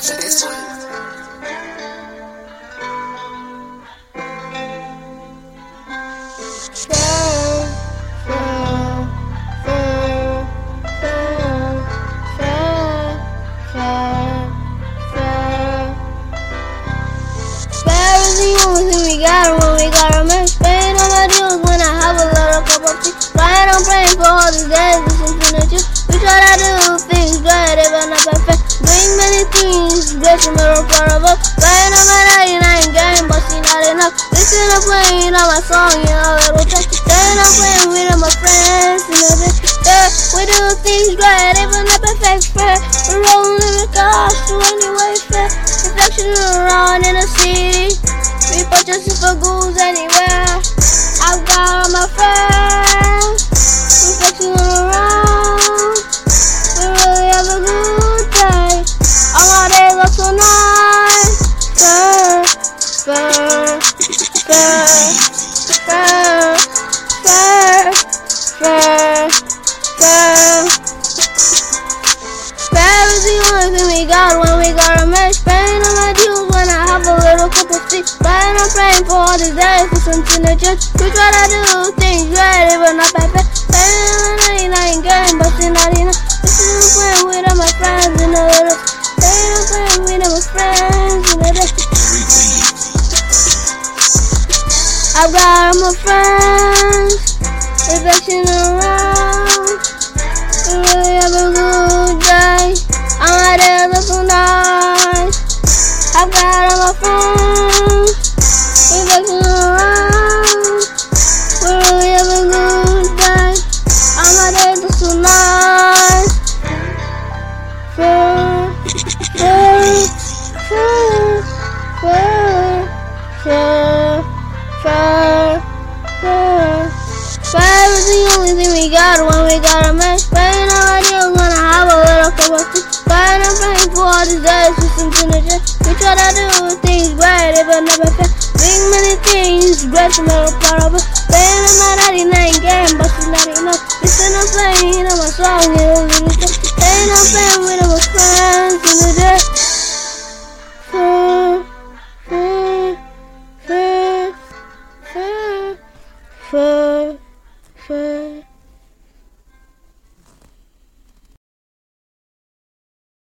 prejudice. Bitchin' middle for a book. Right on my day and I ain't game, but she not enough. Listen to playing, you know my song, you know it'll check. Then I'm playing with all my friends, you know this. Yeah, we do things right, even the perfect friend. We're rolling in the cars to any way fair. Reflection around in the city. We purchasing for goons anywhere. I've got all my friends. Reflection around. We really have a good day. All my days. But I'm praying for all these days for something to change. We try to do things right, but not perfect. Playing on the 99 game, but still not enough. We still playing with all my friends in the little. Playing with all my friends in the little. I've got all my friends, reflection around. We really have a good day. All my days are so nice. I've got all my friends. Grabbing a little part of it, playing on my 99 game, but it's not enough. Listen, I'm playing on my song, you know.